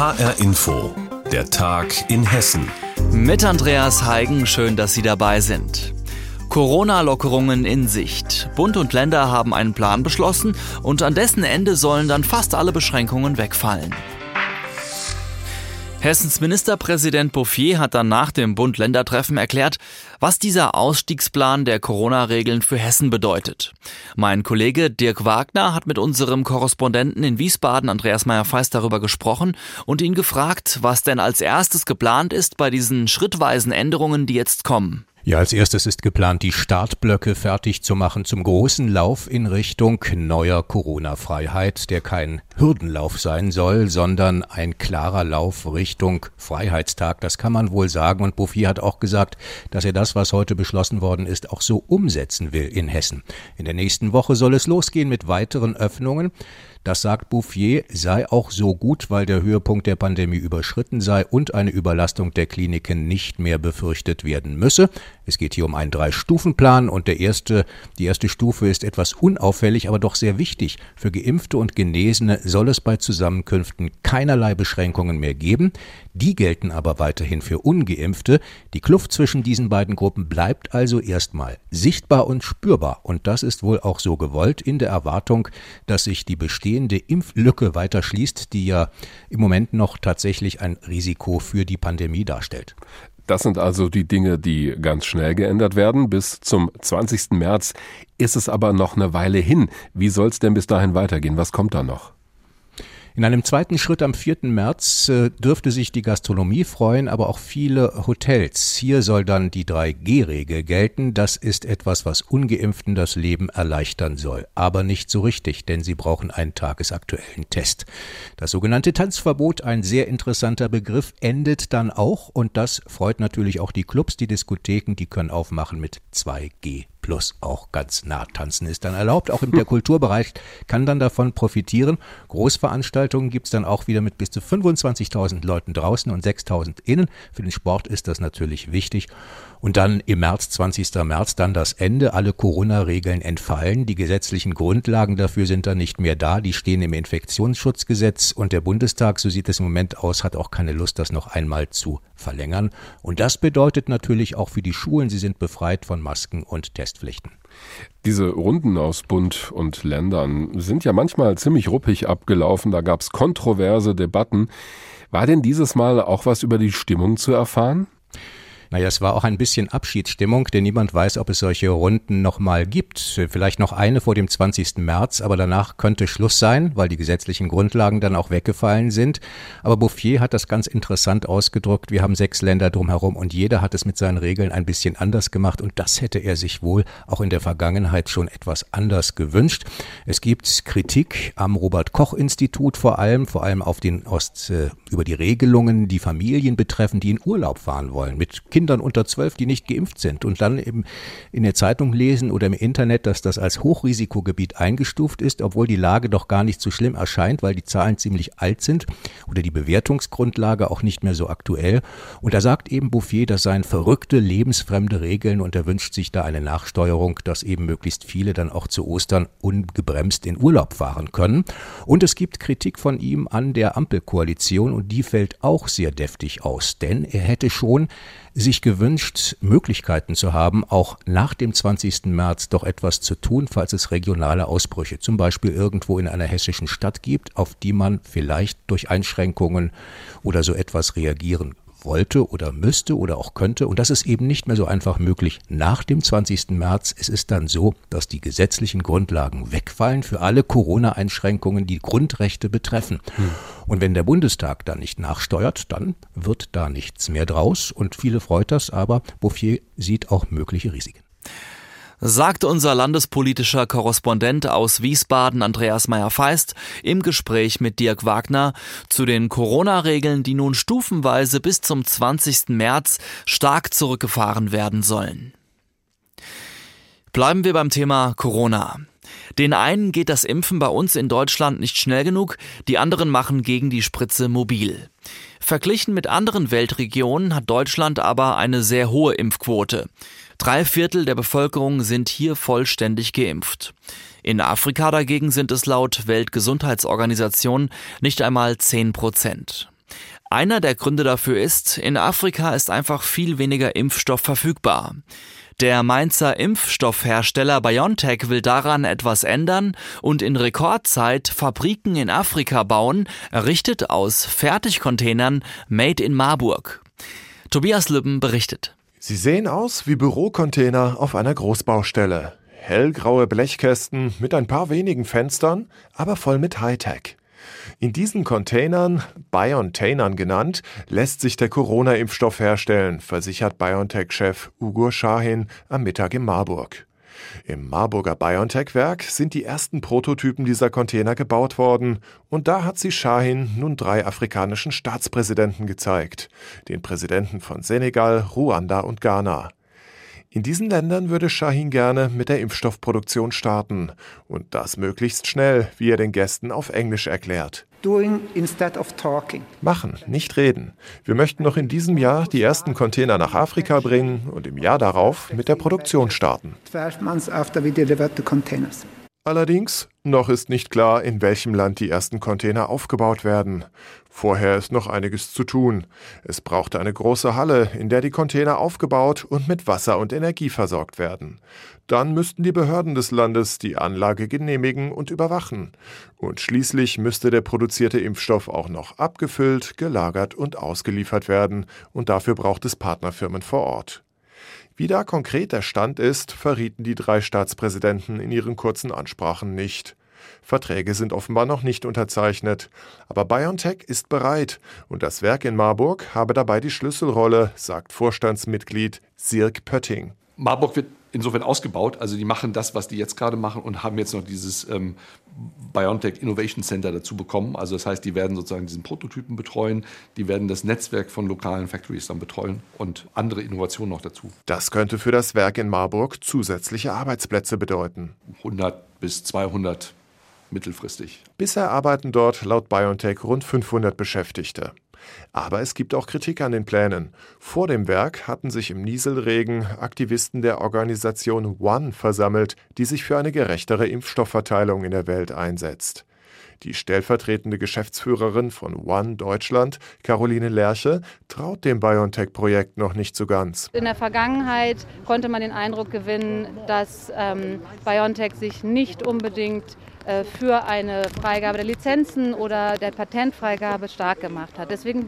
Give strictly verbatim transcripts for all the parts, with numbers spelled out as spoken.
H R Info, der Tag in Hessen. Mit Andreas Heigen, schön, dass Sie dabei sind. Corona-Lockerungen in Sicht. Bund und Länder haben einen Plan beschlossen und an dessen Ende sollen dann fast alle Beschränkungen wegfallen. Hessens Ministerpräsident Bouffier hat dann nach dem Bund-Länder-Treffen erklärt, was dieser Ausstiegsplan der Corona-Regeln für Hessen bedeutet. Mein Kollege Dirk Wagner hat mit unserem Korrespondenten in Wiesbaden, Andreas Meyer-Feist, darüber gesprochen und ihn gefragt, was denn als erstes geplant ist bei diesen schrittweisen Änderungen, die jetzt kommen. Ja, als erstes ist geplant, die Startblöcke fertig zu machen zum großen Lauf in Richtung neuer Corona-Freiheit, der kein Hürdenlauf sein soll, sondern ein klarer Lauf Richtung Freiheitstag. Das kann man wohl sagen. Und Bouffier hat auch gesagt, dass er das, was heute beschlossen worden ist, auch so umsetzen will in Hessen. In der nächsten Woche soll es losgehen mit weiteren Öffnungen. Das, sagt Bouffier, sei auch so gut, weil der Höhepunkt der Pandemie überschritten sei und eine Überlastung der Kliniken nicht mehr befürchtet werden müsse. Es geht hier um einen Drei-Stufen-Plan und der erste, die erste Stufe ist etwas unauffällig, aber doch sehr wichtig. Für Geimpfte und Genesene soll es bei Zusammenkünften keinerlei Beschränkungen mehr geben. Die gelten aber weiterhin für Ungeimpfte. Die Kluft zwischen diesen beiden Gruppen bleibt also erstmal sichtbar und spürbar. Und das ist wohl auch so gewollt, in der Erwartung, dass sich die bestehende die Impflücke weiter schließt, die ja im Moment noch tatsächlich ein Risiko für die Pandemie darstellt. Das sind also die Dinge, die ganz schnell geändert werden. Bis zum zwanzigsten März ist es aber noch eine Weile hin. Wie soll es denn bis dahin weitergehen? Was kommt da noch? In einem zweiten Schritt am vierten März äh, dürfte sich die Gastronomie freuen, aber auch viele Hotels. Hier soll dann die drei G Regel gelten. Das ist etwas, was Ungeimpften das Leben erleichtern soll. Aber nicht so richtig, denn sie brauchen einen tagesaktuellen Test. Das sogenannte Tanzverbot, ein sehr interessanter Begriff, endet dann auch. Und das freut natürlich auch die Clubs, die Diskotheken, die können aufmachen mit zwei G. Plus auch ganz nah tanzen ist dann erlaubt. Auch der Kulturbereich kann dann davon profitieren. Großveranstaltungen gibt es dann auch wieder mit bis zu fünfundzwanzigtausend Leuten draußen und sechstausend innen. Für den Sport ist das natürlich wichtig. Und dann im März, zwanzigsten März, dann das Ende. Alle Corona-Regeln entfallen. Die gesetzlichen Grundlagen dafür sind dann nicht mehr da. Die stehen im Infektionsschutzgesetz. Und der Bundestag, so sieht es im Moment aus, hat auch keine Lust, das noch einmal zu verlängern. Und das bedeutet natürlich auch für die Schulen, sie sind befreit von Masken und Testpflichten. Diese Runden aus Bund und Ländern sind ja manchmal ziemlich ruppig abgelaufen. Da gab es kontroverse Debatten. War denn dieses Mal auch was über die Stimmung zu erfahren? Naja, es war auch ein bisschen Abschiedsstimmung, denn niemand weiß, ob es solche Runden nochmal gibt. Vielleicht noch eine vor dem zwanzigsten März, aber danach könnte Schluss sein, weil die gesetzlichen Grundlagen dann auch weggefallen sind. Aber Bouffier hat das ganz interessant ausgedrückt. Wir haben sechs Länder drumherum und jeder hat es mit seinen Regeln ein bisschen anders gemacht. Und das hätte er sich wohl auch in der Vergangenheit schon etwas anders gewünscht. Es gibt Kritik am Robert-Koch-Institut vor allem, vor allem auf den Ost, äh, über die Regelungen, die Familien betreffen, die in Urlaub fahren wollen, mit Kindern. Kindern unter zwölf, die nicht geimpft sind und dann eben in der Zeitung lesen oder im Internet, dass das als Hochrisikogebiet eingestuft ist, obwohl die Lage doch gar nicht so schlimm erscheint, weil die Zahlen ziemlich alt sind oder die Bewertungsgrundlage auch nicht mehr so aktuell. Und da sagt eben Bouffier, das seien verrückte, lebensfremde Regeln und er wünscht sich da eine Nachsteuerung, dass eben möglichst viele dann auch zu Ostern ungebremst in Urlaub fahren können. Und es gibt Kritik von ihm an der Ampelkoalition und die fällt auch sehr deftig aus, denn er hätte schon sich gewünscht, Möglichkeiten zu haben, auch nach dem zwanzigsten März doch etwas zu tun, falls es regionale Ausbrüche zum Beispiel irgendwo in einer hessischen Stadt gibt, auf die man vielleicht durch Einschränkungen oder so etwas reagieren wollte oder müsste oder auch könnte. Und das ist eben nicht mehr so einfach möglich nach dem zwanzigsten März. Es ist dann so, dass die gesetzlichen Grundlagen wegfallen für alle Corona-Einschränkungen, die Grundrechte betreffen. Hm. Und wenn der Bundestag da nicht nachsteuert, dann wird da nichts mehr draus. Und viele freut das, aber Bouffier sieht auch mögliche Risiken. Sagt unser landespolitischer Korrespondent aus Wiesbaden, Andreas Meyer-Feist, im Gespräch mit Dirk Wagner zu den Corona-Regeln, die nun stufenweise bis zum zwanzigsten März stark zurückgefahren werden sollen. Bleiben wir beim Thema Corona. Den einen geht das Impfen bei uns in Deutschland nicht schnell genug, die anderen machen gegen die Spritze mobil. Verglichen mit anderen Weltregionen hat Deutschland aber eine sehr hohe Impfquote. Drei Viertel der Bevölkerung sind hier vollständig geimpft. In Afrika dagegen sind es laut Weltgesundheitsorganisation nicht einmal zehn Prozent. Einer der Gründe dafür ist, in Afrika ist einfach viel weniger Impfstoff verfügbar. Der Mainzer Impfstoffhersteller BioNTech will daran etwas ändern und in Rekordzeit Fabriken in Afrika bauen, errichtet aus Fertigcontainern made in Marburg. Tobias Lübben berichtet. Sie sehen aus wie Bürocontainer auf einer Großbaustelle. Hellgraue Blechkästen mit ein paar wenigen Fenstern, aber voll mit Hightech. In diesen Containern, Biontainern genannt, lässt sich der Corona-Impfstoff herstellen, versichert BioNTech-Chef Uğur Şahin am Mittag in Marburg. Im Marburger BioNTech-Werk sind die ersten Prototypen dieser Container gebaut worden und da hat sie Şahin nun drei afrikanischen Staatspräsidenten gezeigt, den Präsidenten von Senegal, Ruanda und Ghana. In diesen Ländern würde Şahin gerne mit der Impfstoffproduktion starten. Und das möglichst schnell, wie er den Gästen auf Englisch erklärt. Doing instead of talking. Machen, nicht reden. Wir möchten noch in diesem Jahr die ersten Container nach Afrika bringen und im Jahr darauf mit der Produktion starten. zwölf months after we delivered the containers. Allerdings, noch ist nicht klar, in welchem Land die ersten Container aufgebaut werden. Vorher ist noch einiges zu tun. Es brauchte eine große Halle, in der die Container aufgebaut und mit Wasser und Energie versorgt werden. Dann müssten die Behörden des Landes die Anlage genehmigen und überwachen. Und schließlich müsste der produzierte Impfstoff auch noch abgefüllt, gelagert und ausgeliefert werden. Und dafür braucht es Partnerfirmen vor Ort. Wie da konkret der Stand ist, verrieten die drei Staatspräsidenten in ihren kurzen Ansprachen nicht. Verträge sind offenbar noch nicht unterzeichnet. Aber BioNTech ist bereit und das Werk in Marburg habe dabei die Schlüsselrolle, sagt Vorstandsmitglied Sirk Pötting. Marburg wird insofern ausgebaut. Also die machen das, was die jetzt gerade machen und haben jetzt noch dieses ähm, BioNTech Innovation Center dazu bekommen. Also das heißt, die werden sozusagen diesen Prototypen betreuen, die werden das Netzwerk von lokalen Factories dann betreuen und andere Innovationen noch dazu. Das könnte für das Werk in Marburg zusätzliche Arbeitsplätze bedeuten. hundert bis zweihundert mittelfristig. Bisher arbeiten dort laut BioNTech rund fünfhundert Beschäftigte. Aber es gibt auch Kritik an den Plänen. Vor dem Werk hatten sich im Nieselregen Aktivisten der Organisation One versammelt, die sich für eine gerechtere Impfstoffverteilung in der Welt einsetzt. Die stellvertretende Geschäftsführerin von One Deutschland, Caroline Lerche, traut dem BioNTech-Projekt noch nicht so ganz. In der Vergangenheit konnte man den Eindruck gewinnen, dass ähm, BioNTech sich nicht unbedingt äh, für eine Freigabe der Lizenzen oder der Patentfreigabe stark gemacht hat. Deswegen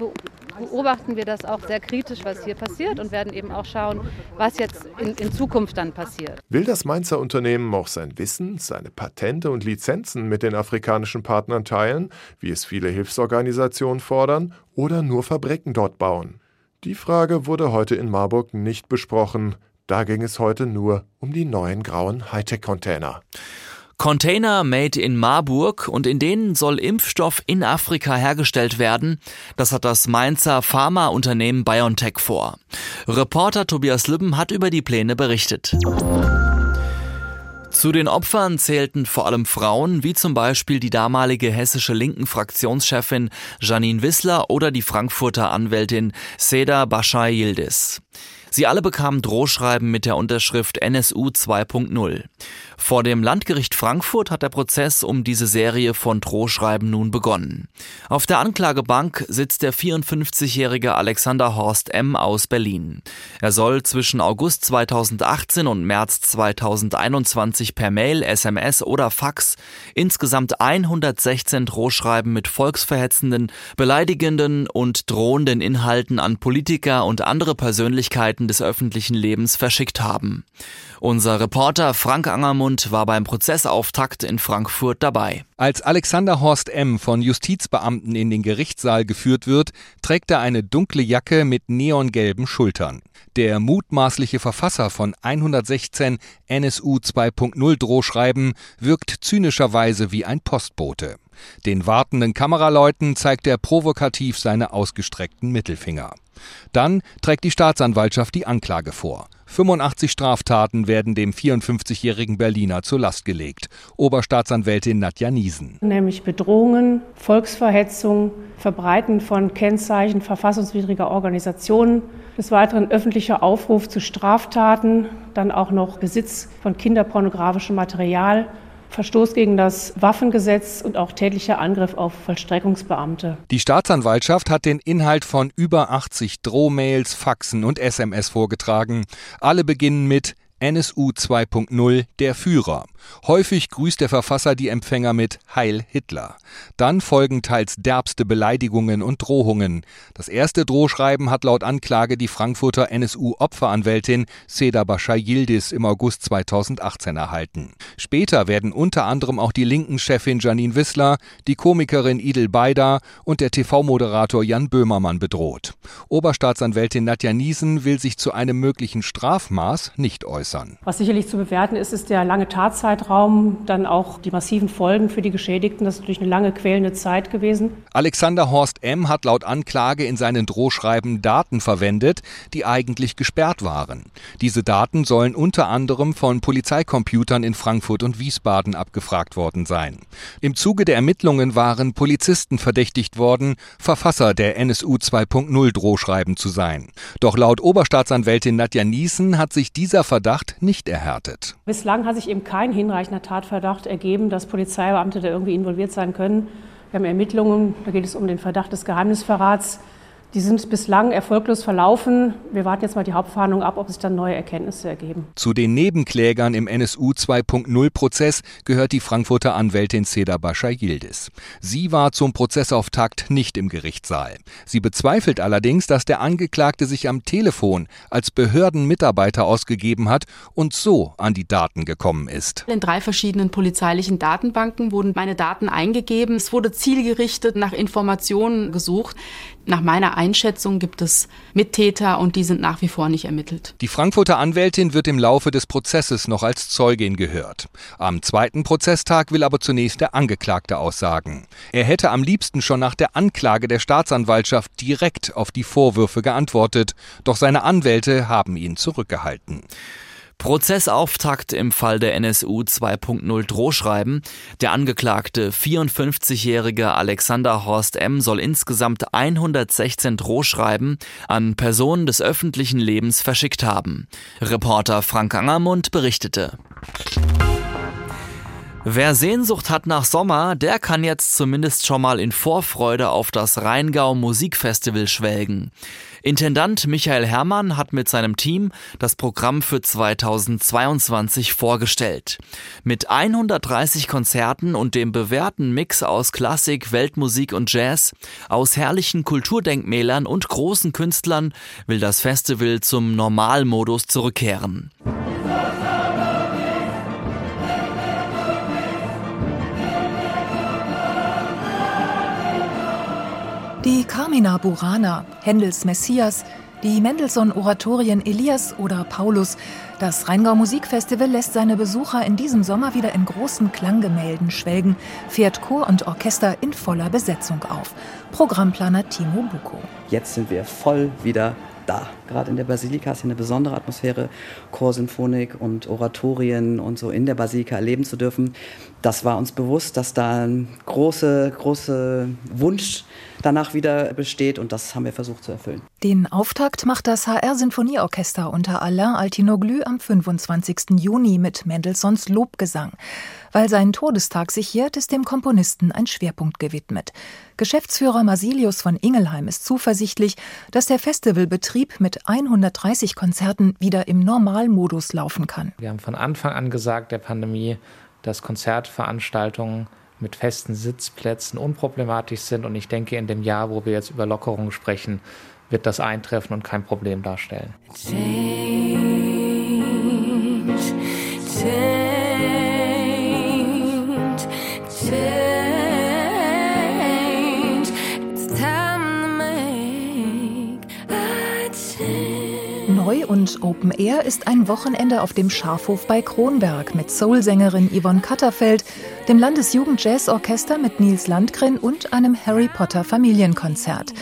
beobachten wir das auch sehr kritisch, was hier passiert und werden eben auch schauen, was jetzt in, in Zukunft dann passiert. Will das Mainzer Unternehmen auch sein Wissen, seine Patente und Lizenzen mit den afrikanischen Partnern teilen, wie es viele Hilfsorganisationen fordern, oder nur Fabriken dort bauen? Die Frage wurde heute in Marburg nicht besprochen. Da ging es heute nur um die neuen grauen Hightech-Container. Container made in Marburg und in denen soll Impfstoff in Afrika hergestellt werden. Das hat das Mainzer Pharmaunternehmen BioNTech vor. Reporter Tobias Lübben hat über die Pläne berichtet. Zu den Opfern zählten vor allem Frauen, wie zum Beispiel die damalige hessische Linken-Fraktionschefin Janine Wissler oder die Frankfurter Anwältin Seda Başay-Yıldız. Sie alle bekamen Drohschreiben mit der Unterschrift N S U zwei Punkt null. Vor dem Landgericht Frankfurt hat der Prozess um diese Serie von Drohschreiben nun begonnen. Auf der Anklagebank sitzt der vierundfünfzigjährige Alexander Horst M. aus Berlin. Er soll zwischen August zweitausendachtzehn und März zweitausendeinundzwanzig per Mail, S M S oder Fax insgesamt hundertsechzehn Drohschreiben mit volksverhetzenden, beleidigenden und drohenden Inhalten an Politiker und andere Persönlichkeiten des öffentlichen Lebens verschickt haben. Unser Reporter Frank Angermund war beim Prozessauftakt in Frankfurt dabei. Als Alexander Horst M. von Justizbeamten in den Gerichtssaal geführt wird, trägt er eine dunkle Jacke mit neongelben Schultern. Der mutmaßliche Verfasser von hundertsechzehn N S U zwei Punkt null Drohschreiben wirkt zynischerweise wie ein Postbote. Den wartenden Kameraleuten zeigt er provokativ seine ausgestreckten Mittelfinger. Dann trägt die Staatsanwaltschaft die Anklage vor. fünfundachtzig Straftaten werden dem vierundfünfzigjährigen Berliner zur Last gelegt. Oberstaatsanwältin Nadja Niesen. Nämlich Bedrohungen, Volksverhetzung, Verbreiten von Kennzeichen verfassungswidriger Organisationen, des Weiteren öffentlicher Aufruf zu Straftaten, dann auch noch Besitz von kinderpornografischem Material, Verstoß gegen das Waffengesetz und auch tätlicher Angriff auf Vollstreckungsbeamte. Die Staatsanwaltschaft hat den Inhalt von über achtzig Drohmails, Faxen und S M S vorgetragen. Alle beginnen mit N S U zwei Punkt null, der Führer. Häufig grüßt der Verfasser die Empfänger mit Heil Hitler. Dann folgen teils derbste Beleidigungen und Drohungen. Das erste Drohschreiben hat laut Anklage die Frankfurter N S U-Opferanwältin Seda Başay-Yıldız im August zweitausendachtzehn erhalten. Später werden unter anderem auch die linken Chefin Janine Wissler, die Komikerin İdil Baydar und der T V-Moderator Jan Böhmermann bedroht. Oberstaatsanwältin Nadja Niesen will sich zu einem möglichen Strafmaß nicht äußern. Was sicherlich zu bewerten ist, ist der lange Tatzeit. Zeitraum, dann auch die massiven Folgen für die Geschädigten. Das ist natürlich eine lange quälende Zeit gewesen. Alexander Horst M. hat laut Anklage in seinen Drohschreiben Daten verwendet, die eigentlich gesperrt waren. Diese Daten sollen unter anderem von Polizeicomputern in Frankfurt und Wiesbaden abgefragt worden sein. Im Zuge der Ermittlungen waren Polizisten verdächtigt worden, Verfasser der N S U zwei Punkt null Drohschreiben zu sein. Doch laut Oberstaatsanwältin Nadja Niesen hat sich dieser Verdacht nicht erhärtet. Bislang hat sich eben kein hinreichender Tatverdacht ergeben, dass Polizeibeamte da irgendwie involviert sein können. Wir haben Ermittlungen, da geht es um den Verdacht des Geheimnisverrats. Die sind bislang erfolglos verlaufen. Wir warten jetzt mal die Hauptverhandlung ab, ob sich dann neue Erkenntnisse ergeben. Zu den Nebenklägern im N S U zwei Punkt null Prozess gehört die Frankfurter Anwältin Seda Başay-Yıldız. Sie war zum Prozessauftakt nicht im Gerichtssaal. Sie bezweifelt allerdings, dass der Angeklagte sich am Telefon als Behördenmitarbeiter ausgegeben hat und so an die Daten gekommen ist. In drei verschiedenen polizeilichen Datenbanken wurden meine Daten eingegeben. Es wurde zielgerichtet nach Informationen gesucht. Nach meiner Einschätzung gibt es Mittäter und die sind nach wie vor nicht ermittelt. Die Frankfurter Anwältin wird im Laufe des Prozesses noch als Zeugin gehört. Am zweiten Prozesstag will aber zunächst der Angeklagte aussagen. Er hätte am liebsten schon nach der Anklage der Staatsanwaltschaft direkt auf die Vorwürfe geantwortet. Doch seine Anwälte haben ihn zurückgehalten. Prozessauftakt im Fall der N S U zwei Punkt null Drohschreiben. Der Angeklagte, vierundfünfzigjährige Alexander Horst M. soll insgesamt hundertsechzehn Drohschreiben an Personen des öffentlichen Lebens verschickt haben. Reporter Frank Angermund berichtete. Wer Sehnsucht hat nach Sommer, der kann jetzt zumindest schon mal in Vorfreude auf das Rheingau-Musikfestival schwelgen. Intendant Michael Herrmann hat mit seinem Team das Programm für zweitausendzweiundzwanzig vorgestellt. Mit hundertdreißig Konzerten und dem bewährten Mix aus Klassik, Weltmusik und Jazz, aus herrlichen Kulturdenkmälern und großen Künstlern will das Festival zum Normalmodus zurückkehren. Die Carmina Burana, Händels Messias, die Mendelssohn-Oratorien Elias oder Paulus. Das Rheingau-Musikfestival lässt seine Besucher in diesem Sommer wieder in großen Klanggemälden schwelgen, fährt Chor und Orchester in voller Besetzung auf. Programmplaner Timo Buko. Jetzt sind wir voll wieder da. Gerade in der Basilika ist ja eine besondere Atmosphäre, Chorsymphonik und Oratorien und so in der Basilika erleben zu dürfen. Das war uns bewusst, dass da ein großer, großer Wunsch danach wieder besteht und das haben wir versucht zu erfüllen. Den Auftakt macht das H R-Sinfonieorchester unter Alain Altinoglu am fünfundzwanzigsten Juni mit Mendelssohns Lobgesang. Weil sein Todestag sich jährt, ist dem Komponisten ein Schwerpunkt gewidmet. Geschäftsführer Marsilius von Ingelheim ist zuversichtlich, dass der Festivalbetrieb mit hundertdreißig Konzerten wieder im Normalmodus laufen kann. Wir haben von Anfang an gesagt, der Pandemie, dass Konzertveranstaltungen mit festen Sitzplätzen unproblematisch sind. Und ich denke, in dem Jahr, wo wir jetzt über Lockerungen sprechen, wird das eintreffen und kein Problem darstellen. Change, change, change. It's time to make a change. Neu und Open Air ist ein Wochenende auf dem Schafhof bei Kronberg mit Soul-Sängerin Yvonne Catterfeld, dem Landesjugendjazzorchester mit Nils Landgren und einem Harry Potter Familienkonzert.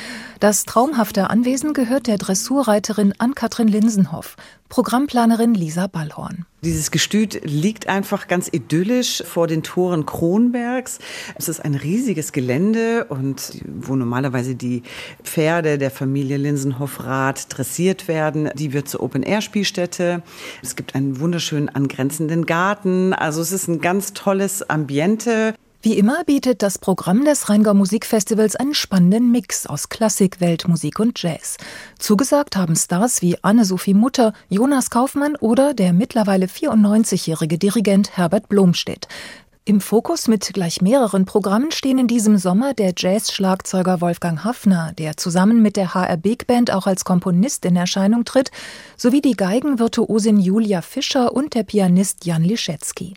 Das traumhafte Anwesen gehört der Dressurreiterin Ann-Kathrin Linsenhoff, Programmplanerin Lisa Ballhorn. Dieses Gestüt liegt einfach ganz idyllisch vor den Toren Kronbergs. Es ist ein riesiges Gelände, und wo normalerweise die Pferde der Familie Linsenhoff-Rath dressiert werden, die wird zur Open-Air-Spielstätte. Es gibt einen wunderschönen angrenzenden Garten. Also es ist ein ganz tolles Ambiente. Wie immer bietet das Programm des Rheingau-Musikfestivals einen spannenden Mix aus Klassik, Weltmusik und Jazz. Zugesagt haben Stars wie Anne-Sophie Mutter, Jonas Kaufmann oder der mittlerweile vierundneunzigjährige Dirigent Herbert Blomstedt. Im Fokus mit gleich mehreren Programmen stehen in diesem Sommer der Jazz-Schlagzeuger Wolfgang Haffner, der zusammen mit der H R Big Band auch als Komponist in Erscheinung tritt, sowie die Geigenvirtuosin Julia Fischer und der Pianist Jan Lischetzky.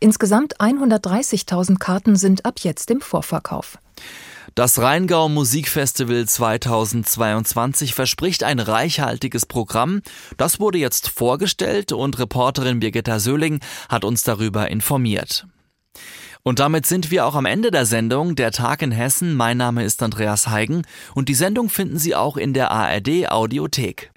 Insgesamt hundertdreißigtausend Karten sind ab jetzt im Vorverkauf. Das Rheingau Musikfestival zweitausendzweiundzwanzig verspricht ein reichhaltiges Programm. Das wurde jetzt vorgestellt und Reporterin Birgitta Söling hat uns darüber informiert. Und damit sind wir auch am Ende der Sendung Der Tag in Hessen. Mein Name ist Andreas Heigen und die Sendung finden Sie auch in der A R D Audiothek.